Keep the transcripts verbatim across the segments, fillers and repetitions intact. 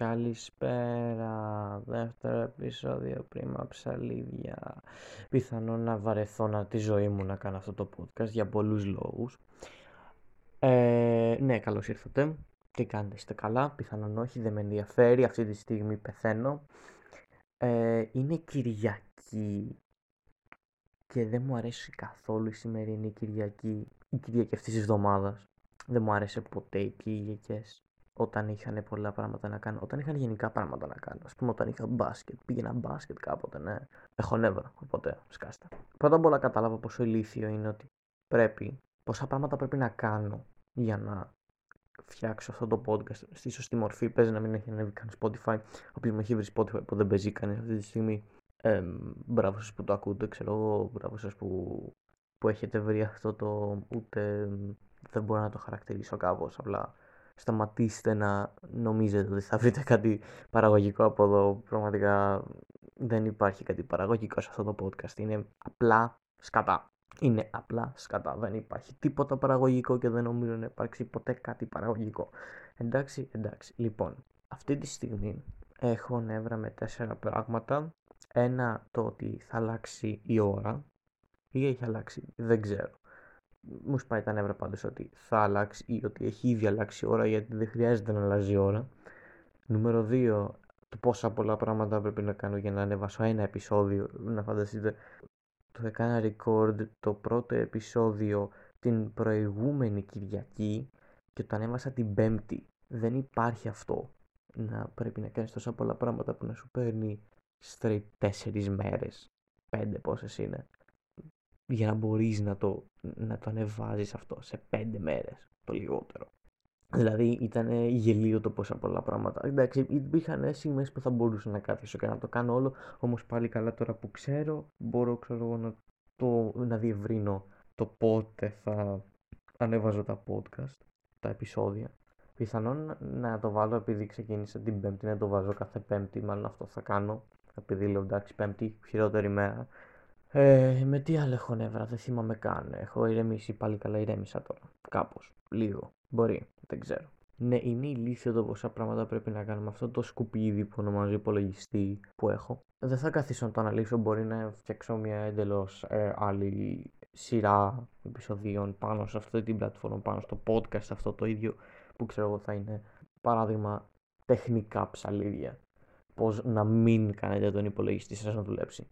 Καλησπέρα, δεύτερο επεισόδιο Πρίμα Ψαλίδια. Πιθανόν να βαρεθώ να τη ζωή μου να κάνω αυτό το podcast για πολλούς λόγους. ε, Ναι, καλώς ήρθατε. Τι κάνετε, είστε καλά? Πιθανόν όχι, δεν με ενδιαφέρει. Αυτή τη στιγμή πεθαίνω. ε, Είναι Κυριακή και δεν μου αρέσει καθόλου η σημερινή Κυριακή. Η Κυριακή αυτής της εβδομάδας δεν μου άρεσε ποτέ. Οι Κυριακές, όταν είχαν πολλά πράγματα να κάνω, όταν είχαν γενικά πράγματα να κάνω. Ας πούμε, όταν είχα μπάσκετ, πήγαινα μπάσκετ κάποτε, ναι. Έχω νεύρα, οπότε σκάστα. Πρώτα απ' όλα κατάλαβα πόσο ηλίθιο είναι ότι πρέπει, πόσα πράγματα πρέπει να κάνω για να φτιάξω αυτό το podcast στη σωστή μορφή. Παίζει να μην έχει ανέβει καν Spotify. Όποιος με έχει βρει Spotify που δεν παίζει κανείς αυτή τη στιγμή, ε, μπράβο σας που το ακούτε, ξέρω εγώ, μπράβο σας που, που έχετε βρει αυτό το. Ούτε δεν μπορώ να το χαρακτηρίσω κάπως, απλά. Σταματήστε να νομίζετε ότι θα βρείτε κάτι παραγωγικό από εδώ. Πραγματικά δεν υπάρχει κάτι παραγωγικό σε αυτό το podcast. Είναι απλά σκατά. Είναι απλά σκατά. Δεν υπάρχει τίποτα παραγωγικό και δεν νομίζω να υπάρξει ποτέ κάτι παραγωγικό. Εντάξει, εντάξει. Λοιπόν, αυτή τη στιγμή έχω νεύρα με τέσσερα πράγματα. Ένα, το ότι θα αλλάξει η ώρα. Ή έχει αλλάξει, δεν ξέρω. Μου σπάει τα νεύρα πάντως ότι θα αλλάξει ή ότι έχει ήδη αλλάξει η ώρα, γιατί δεν χρειάζεται να αλλάζει η ώρα. Νούμερο δύο, το πόσα πολλά πράγματα πρέπει να κάνω για να ανεβάσω ένα επεισόδιο. Να φανταστείτε, το έκανα record το πρώτο επεισόδιο την προηγούμενη Κυριακή και το ανέβασα την Πέμπτη. Δεν υπάρχει αυτό, να πρέπει να κάνεις τόσα πολλά πράγματα που να σου παίρνει straight τέσσερις μέρες, πέντε πόσες είναι, για να μπορείς να το, να το ανεβάζεις αυτό σε πέντε μέρες το λιγότερο. Δηλαδή ήταν γελίο το πόσα πολλά πράγματα. Εντάξει, υπήρχαν στιγμές που θα μπορούσα να καθίσω και να το κάνω όλο, όμως πάλι καλά τώρα που ξέρω, μπορώ ξέρω, να, το, να διευρύνω το πότε θα ανεβάζω τα podcast, τα επεισόδια. Πιθανόν να το βάλω, επειδή ξεκίνησα την Πέμπτη, να το βάζω κάθε Πέμπτη, μάλλον αυτό θα κάνω, επειδή λέω εντάξει Πέμπτη, χειρότερη μέρα. Ε, με τι άλλο έχω νεύρα, δεν θυμάμαι καν. Έχω ηρεμήσει, πάλι καλά ηρέμησα τώρα. Κάπως, λίγο, μπορεί, δεν ξέρω. Ναι, είναι ηλίθιο το πόσα πράγματα πρέπει να κάνουμε. Αυτό το σκουπίδι που ονομάζω υπολογιστή που έχω. Δεν θα καθίσω να το αναλύσω, μπορεί να φτιάξω μια εντελώς ε, άλλη σειρά επεισοδίων πάνω σε αυτή την πλατφόρμα, πάνω στο podcast αυτό το ίδιο, που ξέρω εγώ θα είναι παράδειγμα τεχνικά ψαλίδια. Πώς να μην κάνετε τον υπολογιστή σας να δουλέψει.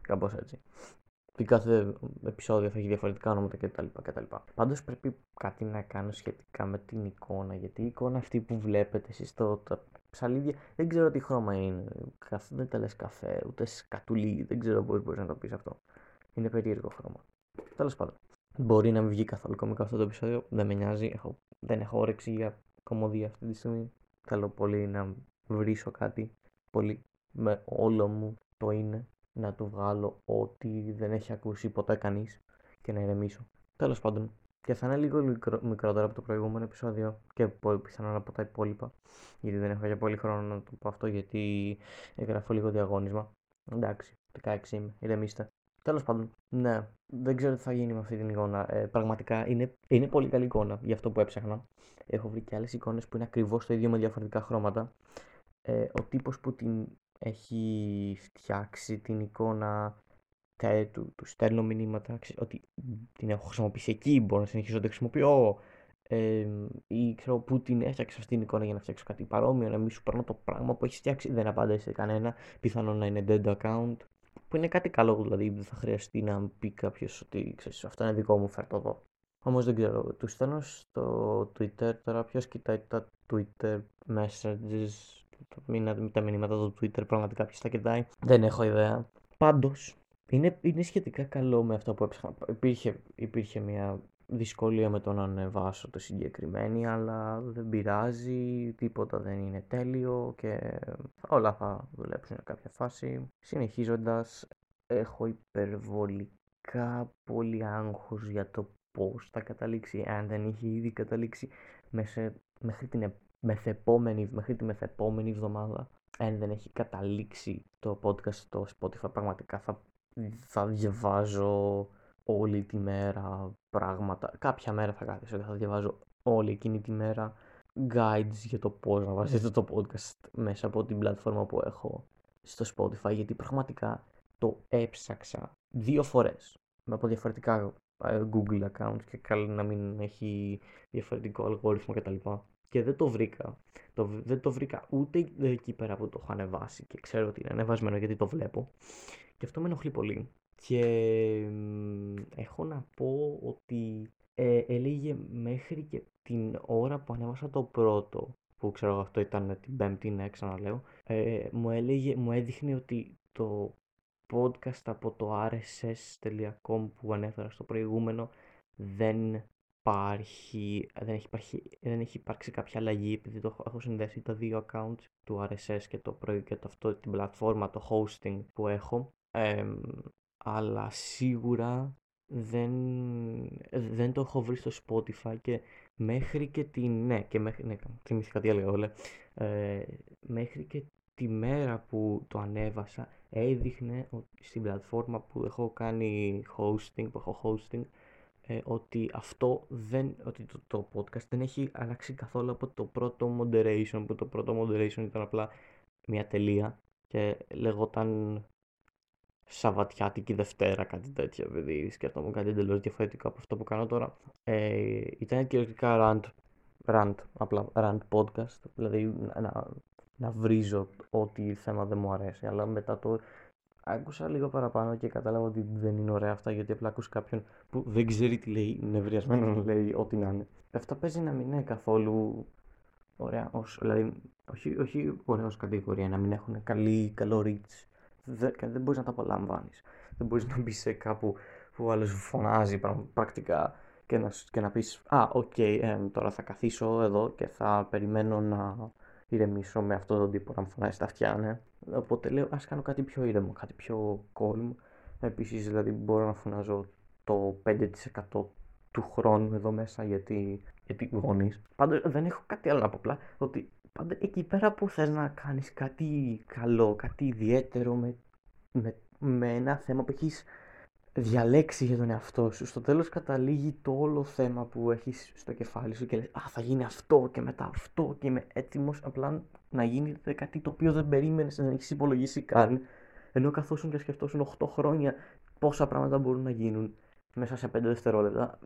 Κάπως έτσι. Και κάθε επεισόδιο θα έχει διαφορετικά ονόματα κτλ. κτλ. Πάντως πρέπει κάτι να κάνω σχετικά με την εικόνα. Γιατί η εικόνα αυτή που βλέπετε εσείς, τα ψαλίδια, δεν ξέρω τι χρώμα είναι. Δεν τα λες καφέ, ούτε σκατουλί. Δεν ξέρω πώς μπορείς να το πεις αυτό. Είναι περίεργο χρώμα. Τέλος πάντων. Μπορεί να μην βγει καθόλου κωμικό αυτό το επεισόδιο. Δεν με νοιάζει. Έχω... Δεν έχω όρεξη για κωμωδία αυτή τη στιγμή. Θέλω πολύ να βρίσω κάτι. Πολύ με όλο μου το είναι. Να του βγάλω ό,τι δεν έχει ακούσει ποτέ κανείς και να ηρεμήσω. Τέλος πάντων, και θα είναι λίγο μικρο, μικρότερο από το προηγούμενο επεισόδιο και πολύ πιθανόν από τα υπόλοιπα, γιατί δεν έχω για πολύ χρόνο να το πω αυτό, γιατί γράφω λίγο διαγώνισμα. Εντάξει, δεκαέξι είμαι, ηρεμήστε. Τέλος πάντων, ναι, δεν ξέρω τι θα γίνει με αυτή την εικόνα. Ε, πραγματικά είναι, είναι πολύ καλή εικόνα για αυτό που έψαχνα. Έχω βρει και άλλες εικόνες που είναι ακριβώς το ίδιο με διαφορετικά χρώματα. Ε, ο τύπος που την έχει φτιάξει την εικόνα, τε, του, του στέλνω μηνύματα ότι την έχω χρησιμοποιήσει εκεί, μπορώ να συνεχίσω να την χρησιμοποιώ, ε, ή ξέρω πού την έφτιαξα αυτή την εικόνα για να φτιάξω κάτι παρόμοιο, να μην σου παίρνω το πράγμα που έχει φτιάξει. Δεν απαντάει σε κανένα, πιθανόν να είναι dead account, που είναι κάτι καλό, δηλαδή δεν θα χρειαστεί να πει κάποιο ότι ξέρεις, αυτό είναι δικό μου, φέρτο εδώ. Όμως δεν ξέρω, του στέλνω στο Twitter, τώρα ποιο κοιτάει τα Twitter messages, με τα μηνύματα του Twitter, πραγματικά ποιος τα κοιτάει, δεν έχω ιδέα. Πάντως, είναι, είναι σχετικά καλό με αυτό που έψαχνα. Υπήρχε, υπήρχε μια δυσκολία με το να ανεβάσω το συγκεκριμένη, αλλά δεν πειράζει, τίποτα δεν είναι τέλειο και όλα θα δουλέψουν σε κάποια φάση. Συνεχίζοντας, έχω υπερβολικά πολύ άγχος για το πώς θα καταλήξει, αν δεν είχε ήδη καταλήξει μέσα, μέχρι την επόμενη. Μεθεπόμενη, μέχρι τη μεθεπόμενη εβδομάδα, αν δεν έχει καταλήξει το podcast στο Spotify, πραγματικά θα, θα διαβάζω όλη τη μέρα πράγματα. Κάποια μέρα θα κάθεσω και θα διαβάζω όλη εκείνη τη μέρα guides για το πώς να βάζετε το podcast μέσα από την πλατφόρμα που έχω στο Spotify, γιατί πραγματικά το έψαξα δύο φορές με από διαφορετικά Google accounts και καλά να μην έχει διαφορετικό αλγόριθμο κτλ. Και δεν το βρήκα. Το, δεν το βρήκα ούτε εκεί πέρα που το έχω ανεβάσει και ξέρω ότι είναι ανεβασμένο γιατί το βλέπω. Και αυτό με ενοχλεί πολύ. Και έχω να πω ότι ε, έλεγε μέχρι και την ώρα που ανέβασα το πρώτο, που ξέρω αυτό ήταν την Πέμπτη, ναι, ξαναλέω, ε, μου, έλεγε, μου έδειχνε ότι το podcast από το αρ ες ες τελεία κομ που ανέφερα στο προηγούμενο δεν υπάρχει, δεν έχει, υπάρχει, δεν έχει υπάρξει κάποια αλλαγή, επειδή το έχω συνδέσει τα δύο accounts του αρ ες ες και, το, και το, αυτό, την πλατφόρμα, το hosting που έχω, ε, αλλά σίγουρα δεν, δεν το έχω βρει στο Spotify και μέχρι και την, ναι, και μέχρι, ναι, θυμήθηκα τι έλεγα όλα, ε, μέχρι και τη μέρα που το ανέβασα έδειχνε στην πλατφόρμα που έχω κάνει hosting, που έχω hosting, ε, ότι αυτό δεν, ότι το, το podcast δεν έχει αλλάξει καθόλου από το πρώτο moderation, που το πρώτο moderation ήταν απλά μια τελεία και λεγόταν Σαββατιάτικη Δευτέρα, κάτι τέτοια, επειδή σκέφτομαι κάτι εντελώς διαφορετικό από αυτό που κάνω τώρα. Ε, ήταν κυριολεκτικά rant, απλά rant podcast, δηλαδή να, να βρίζω ό,τι θέμα δεν μου αρέσει, αλλά μετά το άκουσα λίγο παραπάνω και κατάλαβα ότι δεν είναι ωραία αυτά, γιατί απλά ακούσα κάποιον που δεν ξέρει τι λέει, νευριασμένο λέει ό,τι να είναι. Αυτά παίζει να μην είναι καθόλου ωραία, ως, δηλαδή όχι, όχι ωραία ως κατηγορία, να μην έχουν καλή, καλό reach. Δεν, δεν μπορείς να τα απολαμβάνεις. Δεν μπορείς να μπεις σε κάπου που ο άλλος φωνάζει πρακτικά και να, και να πεις «Α, οκ, okay, ε, τώρα θα καθίσω εδώ και θα περιμένω να ηρεμήσω με αυτόν τον τύπο να μου φωνάζει στα αυτιά», ναι. Οπότε λέω «Ας κάνω κάτι πιο ήρεμο, κάτι πιο calm». Επίσης, δηλαδή, μπορώ να φωνάζω το πέντε τοις εκατό του χρόνου εδώ μέσα, γιατί, γιατί γονείς. Πάντως, δεν έχω κάτι άλλο να πω, απλά ότι πάντα εκεί πέρα που θες να κάνεις κάτι καλό, κάτι ιδιαίτερο με, με, με ένα θέμα που έχεις διαλέξει για τον εαυτό σου, στο τέλος καταλήγει το όλο θέμα που έχεις στο κεφάλι σου και λες «Α, θα γίνει αυτό και μετά αυτό και είμαι έτοιμος», απλά να γίνει κάτι το οποίο δεν περίμενες, δεν έχεις υπολογίσει καν, ενώ καθόσουν και σκεφτόσουν οκτώ χρόνια πόσα πράγματα μπορούν να γίνουν μέσα σε πέντε δευτερόλεπτα,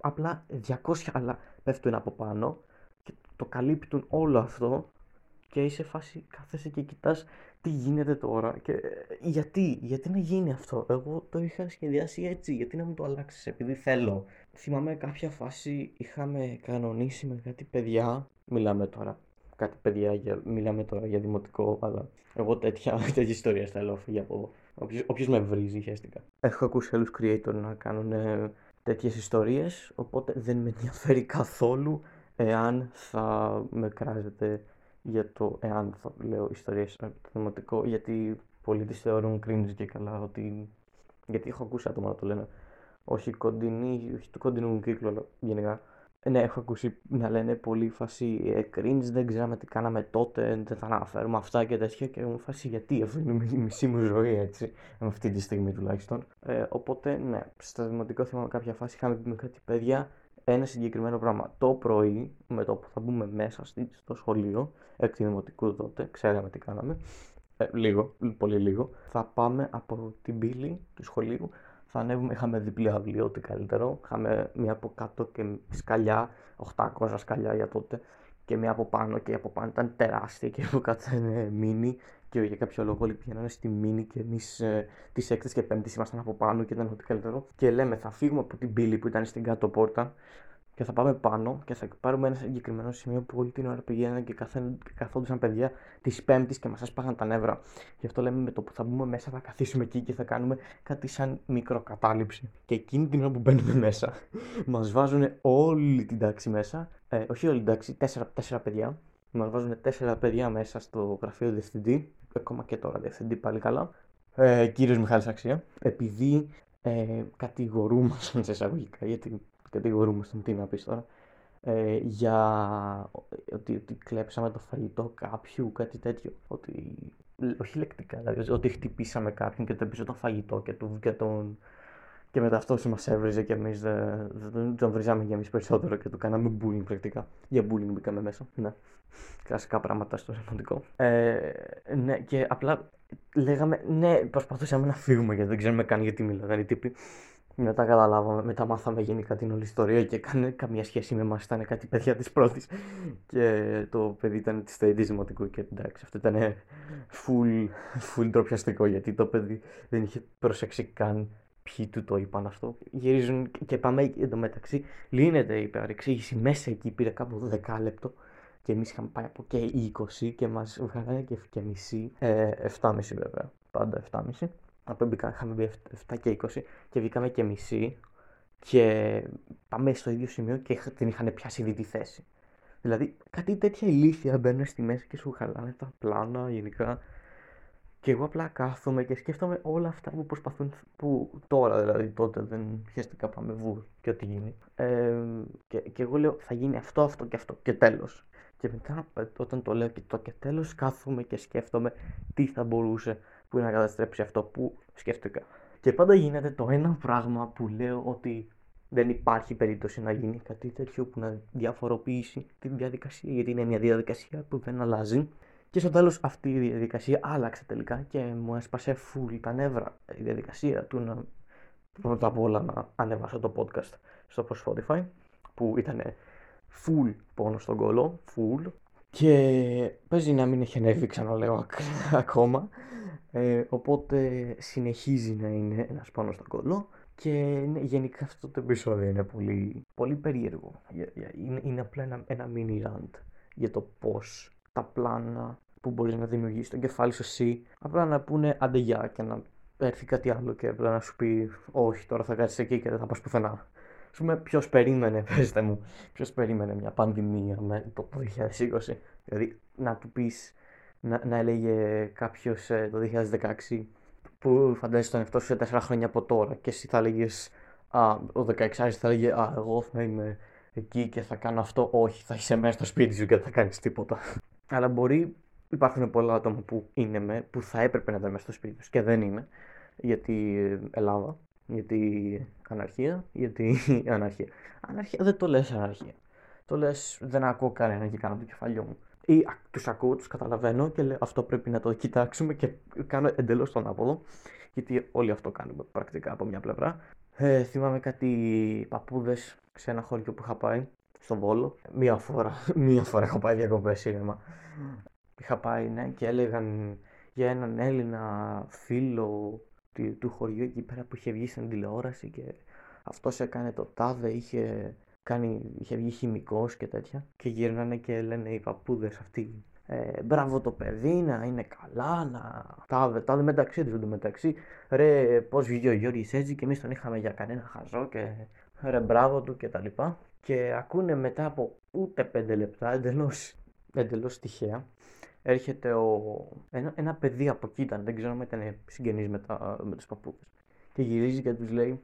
απλά διακόσια άλλα πέφτουν από πάνω. Το καλύπτουν όλο αυτό και είσαι φάση, κάθεσαι και κοιτάς τι γίνεται τώρα και γιατί, γιατί να γίνει αυτό. Εγώ το είχα σχεδιάσει έτσι, γιατί να μου το αλλάξεις, επειδή θέλω. Θυμάμαι κάποια φάση είχαμε κανονίσει με κάτι παιδιά, μιλάμε τώρα, κάτι παιδιά, για, μιλάμε τώρα για δημοτικό, αλλά εγώ τέτοια, τέτοια ιστορία θέλω, φύγει από εδώ. Όποιος, όποιος με βρίζει, χαίστηκα. Έχω ακούσει άλλους creator να κάνουν ε, τέτοιες ιστορίες, οπότε δεν με ενδιαφέρει καθόλου εάν θα με κράζετε για το εάν θα λέω ιστορίες από το δημοτικό, γιατί πολλοί τις θεωρούν cringe και καλά, ότι γιατί έχω ακούσει άτομα να το λένε, όχι κοντινή, όχι του κοντινού κύκλου, αλλά γενικά. Ναι, έχω ακούσει να λένε πολλοί φάση ε, cringe, δεν ξέραμε τι κάναμε τότε, δεν θα αναφέρουμε αυτά και τέτοια, και μου φάση γιατί, αυτό είναι η μισή μου ζωή έτσι, αυτή τη στιγμή τουλάχιστον. Ε, οπότε ναι, στο δημοτικό θυμάμαι κάποια φάση είχαμε πει με κάτι παιδιά ένα συγκεκριμένο πράγμα το πρωί, με το που θα μπούμε μέσα στο σχολείο, εκ δημοτικού τότε, ξέραμε τι κάναμε, ε, λίγο, πολύ λίγο. Θα πάμε από την πύλη του σχολείου, θα ανέβουμε, είχαμε διπλή αυλή, ό,τι καλύτερο. Είχαμε μία από κάτω και σκαλιά, οκτακόσια σκαλιά για τότε, και μία από πάνω, και από πάνω ήταν τεράστια και από κάτω ήταν μίνι. Και για κάποιο λόγο όλοι πηγαίνανε στη μίνι και εμείς ε, τις έκτες και πέμπτες ήμασταν από πάνω και ήταν ό,τι καλύτερο. Και λέμε θα φύγουμε από την πύλη που ήταν στην κάτω πόρτα και θα πάμε πάνω και θα πάρουμε ένα συγκεκριμένο σημείο που όλη την ώρα πηγαίνανε και καθόντουσαν παιδιά τις πέμπτες και μας άσπαγαν τα νεύρα. Γι' αυτό λέμε με το που θα μπούμε μέσα θα καθίσουμε εκεί και θα κάνουμε κάτι σαν μικροκατάληψη. Και εκείνη την ώρα που μπαίνουμε μέσα μας βάζουν όλη την τάξη μέσα, ε, όχι όλη την τάξη, τέσσερα, τέσσερα παιδιά. Μας βάζουν τέσσερα παιδιά μέσα στο γραφείο διευθυντή, ακόμα και τώρα διευθυντή πάλι καλά, ε, κύριος Μιχάλης Αξία, επειδή ε, κατηγορούμασταν σε εισαγωγικά, γιατί κατηγορούμασταν, τι να πεις τώρα, ε, για ότι, ότι κλέψαμε το φαγητό κάποιου, κάτι τέτοιο, ότι, όχι λεκτικά, δηλαδή, ότι χτυπήσαμε κάποιον και τον πίσω το φαγητό και, του, και τον... και μετά αυτός μας έβριζε και εμείς δεν τον βριζάμε και εμείς περισσότερο και του κάναμε bullying πρακτικά. Για bullying μπήκαμε μέσα. Ναι. Κλασικά πράγματα στο σημαντικό. Ε, ναι, και απλά λέγαμε, ναι, προσπαθούσαμε να φύγουμε γιατί δεν ξέρουμε καν γιατί μιλάγανε οι τύποι. Μετά καταλάβαμε, μετά μάθαμε γενικά την όλη ιστορία και έκανε καμία σχέση με εμάς. Ήταν κάτι παιδιά της πρώτης. Και το παιδί ήταν της τρίτη δημοτικού. Και εντάξει, αυτό ήταν full, full ντροπιαστικό γιατί το παιδί δεν είχε προσέξει καν ποιοι του το είπαν αυτό. Γυρίζουν και πάμε εντωμεταξύ. Λύνεται η παρεξήγηση μέσα εκεί. Πήρε κάπου δέκα λεπτό. Και εμείς είχαμε πάει από και είκοσι και μας βγάλανε και, και μισή. Ε, εφτά κόμμα πέντε βέβαια. Πάντα εφτά κόμμα πέντε. Από μπήκα, είχαμε μπει εφτά και είκοσι και βγήκαμε και μισή και πάμε στο ίδιο σημείο και την είχαν πιάσει ήδη τη θέση. Δηλαδή κάτι τέτοια ηλίθια μπαίνουν στη μέση και σου χαλάνε τα πλάνα γενικά. Και εγώ απλά κάθομαι και σκέφτομαι όλα αυτά που προσπαθούν, που τώρα δηλαδή, τότε δεν χαίστηκα, πάμε βουρ και ό,τι γίνει. Ε, και, και εγώ λέω θα γίνει αυτό, αυτό και αυτό και τέλος. Και μετά όταν το λέω και το και τέλος κάθομαι και σκέφτομαι τι θα μπορούσε που να καταστρέψει αυτό που σκέφτηκα. Και πάντα γίνεται το ένα πράγμα που λέω ότι δεν υπάρχει περίπτωση να γίνει κάτι τέτοιο που να διαφοροποιήσει τη διαδικασία, γιατί είναι μια διαδικασία που δεν αλλάζει. Και στο τέλος αυτή η διαδικασία άλλαξε τελικά και μου έσπασε full τα νεύρα η διαδικασία του να πρώτα απ' όλα να ανεβάσω το podcast στο Spotify που ήταν full πόνο στον κόλο, full. Και παίζει να μην έχει ανέβει, ξαναλέω, ακόμα. Ε, οπότε συνεχίζει να είναι ένας πάνω στον κόλλο και ναι, γενικά αυτό το επεισόδιο είναι πολύ, πολύ περίεργο. Είναι, είναι απλά ένα, ένα mini rant για το πώς τα πλάνα που μπορείς να δημιουργήσεις στο κεφάλι σου εσύ απλά να πούνε άντε γεια και να έρθει κάτι άλλο και απλά να σου πει όχι, τώρα θα κάτσεις εκεί και δεν θα πας πουθενά. Ας πούμε, ποιος περίμενε, πέστε μου, ποιος περίμενε μια πανδημία με το είκοσι είκοσι, δηλαδή να του πεις. Να, να έλεγε κάποιος ε, το δύο χιλιάδες δεκαέξι που φαντάζεσαι τον εαυτό σου σε τέσσερα χρόνια από τώρα και εσύ θα έλεγες α, ο δεκαεξάρης θα έλεγε α, εγώ θα είμαι εκεί και θα κάνω αυτό, όχι, θα είσαι μέσα στο σπίτι σου και δεν θα κάνεις τίποτα. Αλλά μπορεί, υπάρχουν πολλά άτομα που είναι με, που θα έπρεπε να ήταν μέσα στο σπίτι τους και δεν είναι, γιατί Ελλάδα, γιατί αναρχία, γιατί αναρχία. Αναρχία, δεν το λες αναρχία, το λες δεν ακούω κανένα και κάνω το κεφαλιό μου. Ή τους ακούω, τους καταλαβαίνω και λέω αυτό πρέπει να το κοιτάξουμε και κάνω εντελώς τον άποδο, γιατί όλοι αυτό κάνουμε πρακτικά από μια πλευρά. Ε, θυμάμαι κάτι παππούδες σε ένα χωριό που είχα πάει, στον Βόλο. Μία φορά, μία φορά είχα πάει διακοπές σύννεμα. Είχα πάει, ναι, και έλεγαν για έναν Έλληνα φίλο του χωριού εκεί πέρα που είχε βγει στην τηλεόραση και αυτός έκανε το τάδε, είχε... Κάνει, είχε βγει χημικός και τέτοια και γυρνάνε και λένε οι παππούδες αυτοί ε, μπράβο το παιδί, να είναι καλά, να τάδε, τάδε μεταξύ τους εντωμεταξύ ρε πως βγήκε ο Γιώργης έτσι και εμείς τον είχαμε για κανένα χαζό και ρε μπράβο του και τα λοιπά. Και ακούνε μετά από ούτε πέντε λεπτά εντελώς, εντελώς τυχαία έρχεται ο... ένα, ένα παιδί από εκεί ήταν, δεν ξέρω αν ήταν συγγενής με, τα, με τους παππούδες και γυρίζει και τους λέει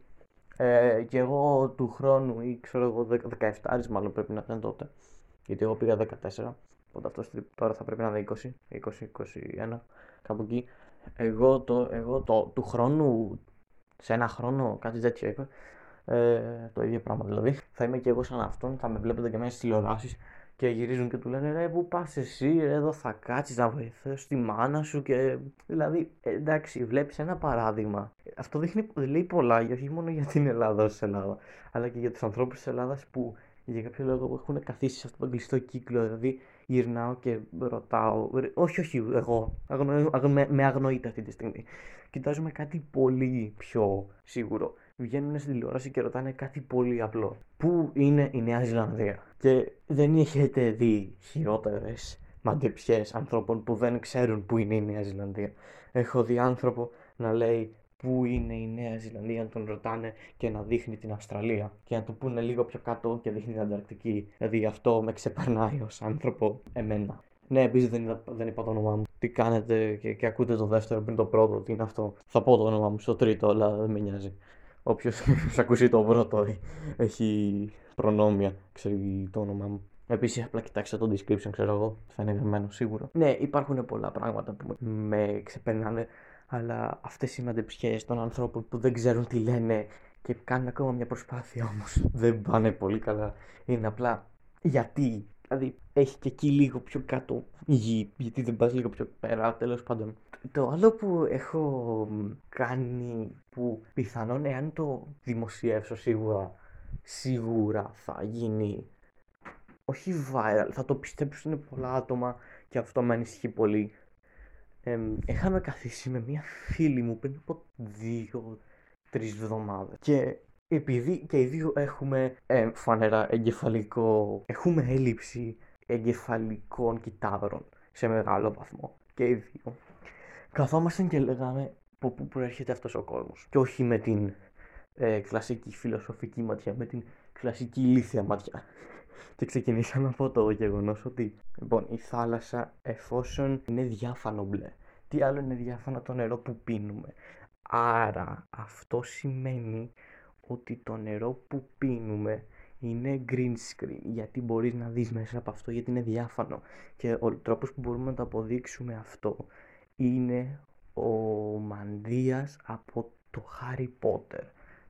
Ε, και εγώ του χρόνου ή ξέρω εγώ δεκαεφτά μάλλον πρέπει να ήταν τότε, γιατί εγώ πήγα δεκατέσσερα, οπότε αυτός τώρα θα πρέπει να είναι είκοσι, είκοσι, είκοσι ένα, κάπου εκεί. Εγώ, το, εγώ το, του χρόνου, σε ένα χρόνο κάτι τέτοιο είπε, ε, το ίδιο πράγμα δηλαδή, θα είμαι και εγώ σαν αυτόν, θα με βλέπετε και μέσα στις τηλεοράσεις και γυρίζουν και του λένε ρε πού πας εσύ, ρε εδώ θα κάτσεις να βοηθήσεις τη μάνα σου και δηλαδή εντάξει βλέπεις ένα παράδειγμα. Αυτό δείχνει, λέει πολλά, όχι μόνο για την Ελλάδα ως Ελλάδα αλλά και για τους ανθρώπους της Ελλάδας που για κάποιο λόγο έχουν καθίσει σε αυτόν τον κλειστό κύκλο, δηλαδή γυρνάω και ρωτάω, όχι όχι εγώ, αγνο, αγνο, με, με αγνοείται αυτή τη στιγμή, κοιτάζουμε κάτι πολύ πιο σίγουρο. Βγαίνουν στην τηλεόραση και ρωτάνε κάτι πολύ απλό. Πού είναι η Νέα Ζηλανδία? Και δεν έχετε δει χειρότερες μαντεψιές ανθρώπων που δεν ξέρουν πού είναι η Νέα Ζηλανδία. Έχω δει άνθρωπο να λέει πού είναι η Νέα Ζηλανδία, να τον ρωτάνε και να δείχνει την Αυστραλία. Και να του πούνε λίγο πιο κάτω και δείχνει την Ανταρκτική. Δηλαδή αυτό με ξεπερνάει ως άνθρωπο εμένα. Ναι, επίσης δεν είπα, δεν είπα το όνομά μου. Τι κάνετε και, και ακούτε το δεύτερο πριν το πρώτο, τι είναι αυτό? Θα πω το όνομά μου στο τρίτο, αλλά δεν με νοιάζει. Όποιος ακούσει το πρώτο έχει προνόμια, ξέρει το όνομά μου. Επίσης, απλά κοιτάξτε το description, ξέρω εγώ, θα είναι γραμμένο σίγουρα. Ναι, υπάρχουν πολλά πράγματα που με ξεπερνάνε, αλλά αυτές οι μαντεψιές των ανθρώπων που δεν ξέρουν τι λένε και κάνουν ακόμα μια προσπάθεια όμως. Δεν πάνε πολύ καλά. Είναι απλά γιατί. Δηλαδή έχει και εκεί λίγο πιο κάτω γη, γιατί δεν πας λίγο πιο πέρα, τέλος πάντων. Το άλλο που έχω κάνει, που πιθανόν εάν το δημοσιεύσω σίγουρα, σίγουρα θα γίνει, όχι viral, θα το πιστέψουν πολλά άτομα και αυτό με ανησυχεί πολύ. Ε, έχαμε καθίσει με μια φίλη μου πριν από δύο-τρεις εβδομάδες και επειδή και οι δύο έχουμε ε, φανερά εγκεφαλικό, έχουμε έλλειψη εγκεφαλικών κυτάβρων σε μεγάλο βαθμό και οι δύο, καθόμασταν και λέγαμε από πού προέρχεται αυτός ο κόσμος και όχι με την ε, κλασική φιλοσοφική ματιά, με την κλασική ηλίθια ματιά. Και ξεκινήσαμε από το γεγονός ότι λοιπόν, η θάλασσα, εφόσον είναι διάφανο μπλε, τι άλλο είναι διάφανο? Το νερό που πίνουμε. Άρα αυτό σημαίνει ότι το νερό που πίνουμε είναι green screen, γιατί μπορείς να δεις μέσα από αυτό, γιατί είναι διάφανο. Και ο τρόπος που μπορούμε να το αποδείξουμε αυτό είναι ο μανδύας από το Harry Potter.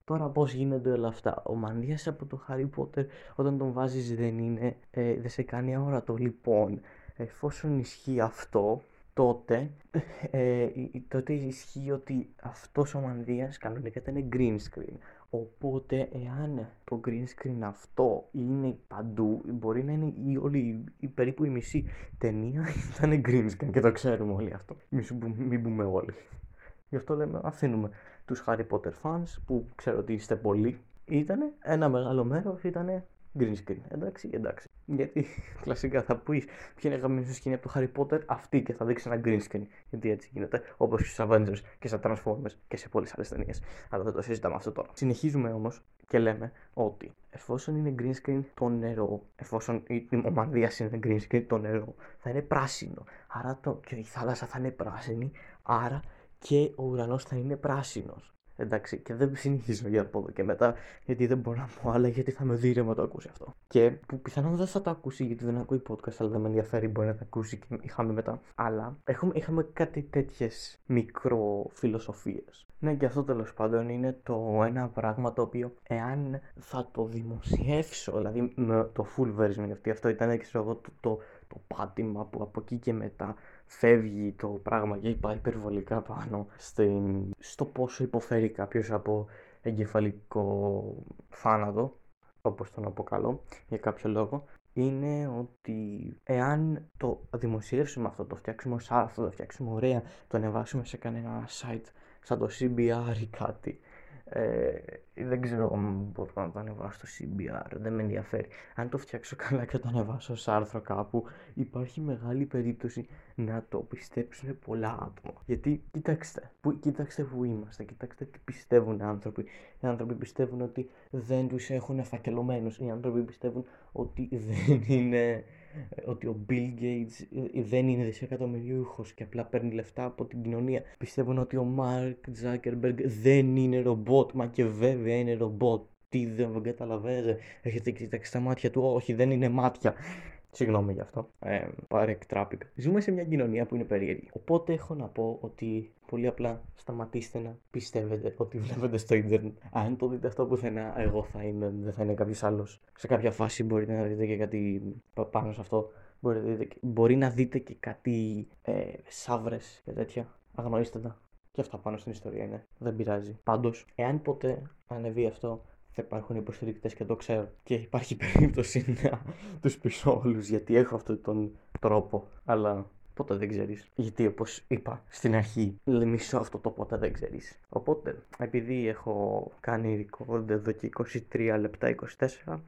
Τώρα πώς γίνονται όλα αυτά? Ο μανδύας από το Harry Potter όταν τον βάζεις δεν είναι, ε, δεν σε κάνει αόρατο. Λοιπόν, εφόσον ισχύει αυτό, τότε, ε, τότε ισχύει ότι αυτός ο μανδύας κανονικά ήταν green screen. Οπότε εάν το green screen αυτό είναι παντού, μπορεί να είναι η, όλη, η, περίπου η μισή ταινία ήταν green screen και το ξέρουμε όλοι αυτό. Μην πούμε όλοι. Γι' αυτό λέμε αφήνουμε τους Harry Potter fans, που ξέρω ότι είστε πολλοί, ήτανε ένα μεγάλο μέρος ήτανε green screen. Εντάξει, εντάξει. Γιατί κλασικά θα πεις ποια είναι γαμμένη σκηνή από το Harry Potter, αυτή, και θα δείξει ένα green screen. Γιατί έτσι γίνεται, όπως και στους Avengers και στα Transformers και σε πολλές άλλες ταινίες. Αλλά δεν το συζητάμε αυτό τώρα. Συνεχίζουμε όμως και λέμε ότι εφόσον είναι green screen το νερό, εφόσον η μανδύας είναι green screen το νερό, θα είναι πράσινο. Άρα το, και η θάλασσα θα είναι πράσινη, άρα και ο ουρανός θα είναι πράσινος. Εντάξει, και δεν συνεχίζω για από εδώ και μετά, γιατί δεν μπορώ να πω άλλα, γιατί θα με δει να το ακούσει αυτό. Και που πιθανόν δεν θα το ακούσει, γιατί δεν ακούει podcast, αλλά δεν με ενδιαφέρει, μπορεί να το ακούσει και είχαμε μετά. Αλλά έχουμε, είχαμε κάτι τέτοιες μικροφιλοσοφίες. Ναι, και αυτό τέλος πάντων είναι το ένα πράγμα το οποίο εάν θα το δημοσιεύσω, δηλαδή με το full version, γιατί αυτό ήταν ξέρω εγώ, το, το, το πάτημα που από εκεί και μετά φεύγει το πράγμα και πάει υπερβολικά πάνω στην, στο πόσο υποφέρει κάποιος από εγκεφαλικό θάνατο, όπως τον αποκαλώ για κάποιο λόγο, είναι ότι εάν το δημοσιεύσουμε αυτό, το φτιάξουμε ως άρθρο, το φτιάξουμε ωραία, το ανεβάσουμε σε κανένα site σαν το σι μπι αρ ή κάτι, Ε, δεν ξέρω αν μπορώ να το ανεβάσω στο σι μπι αρ, δεν με ενδιαφέρει. Αν το φτιάξω καλά και το ανεβάσω σε άρθρο κάπου, υπάρχει μεγάλη περίπτωση να το πιστέψουν πολλά άτομα. Γιατί κοιτάξτε που, κοιτάξτε που είμαστε, κοιτάξτε τι πιστεύουν οι άνθρωποι. Οι άνθρωποι πιστεύουν ότι δεν τους έχουν φακελωμένους. Οι άνθρωποι πιστεύουν ότι δεν είναι, ότι ο Bill Gates δεν είναι δισεκατομμυριούχος και απλά παίρνει λεφτά από την κοινωνία. Πιστεύουν ότι ο Mark Zuckerberg δεν είναι ρομπότ, μα και βέβαια είναι ρομπότ. Τι, δεν καταλαβαίνετε? Έχετε κοιτάξει τα μάτια του? Όχι, δεν είναι μάτια. Συγγνώμη γι' αυτό. Ε, παρεκτράπηκα. Ζούμε σε μια κοινωνία που είναι περίεργη. Οπότε έχω να πω ότι πολύ απλά σταματήστε να πιστεύετε ότι βλέπετε στο ίντερνετ. Αν το δείτε αυτό πουθενά, εγώ θα είμαι, δεν θα είναι κάποιος άλλος. Σε κάποια φάση μπορείτε να δείτε και κάτι πάνω σε αυτό. Μπορείτε να δείτε, μπορεί να δείτε και κάτι ε, σαύρες και τέτοια. Αγνοήστε τα. Και αυτά πάνω στην ιστορία είναι. Δεν πειράζει. Πάντως, εάν ποτέ ανεβεί αυτό, θα υπάρχουν υποστηρικτές και το ξέρω. Και υπάρχει περίπτωση να τους πείσω όλους, γιατί έχω αυτόν τον τρόπο. Αλλά ποτέ δεν ξέρεις. Γιατί όπως είπα στην αρχή, μισώ αυτό το ποτέ δεν ξέρεις. Οπότε, επειδή έχω κάνει record εδώ και είκοσι τρία λεπτά, είκοσι τέσσερα,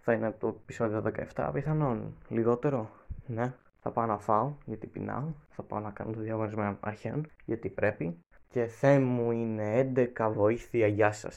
θα είναι από το επεισόδιο δεκαεπτά, πιθανόν λιγότερο. Ναι, θα πάω να φάω γιατί πεινάω. Θα πάω να κάνω το διάβασμα αρχαίων γιατί πρέπει. Και Θεέ μου είναι έντεκα, βοήθεια, γεια σας.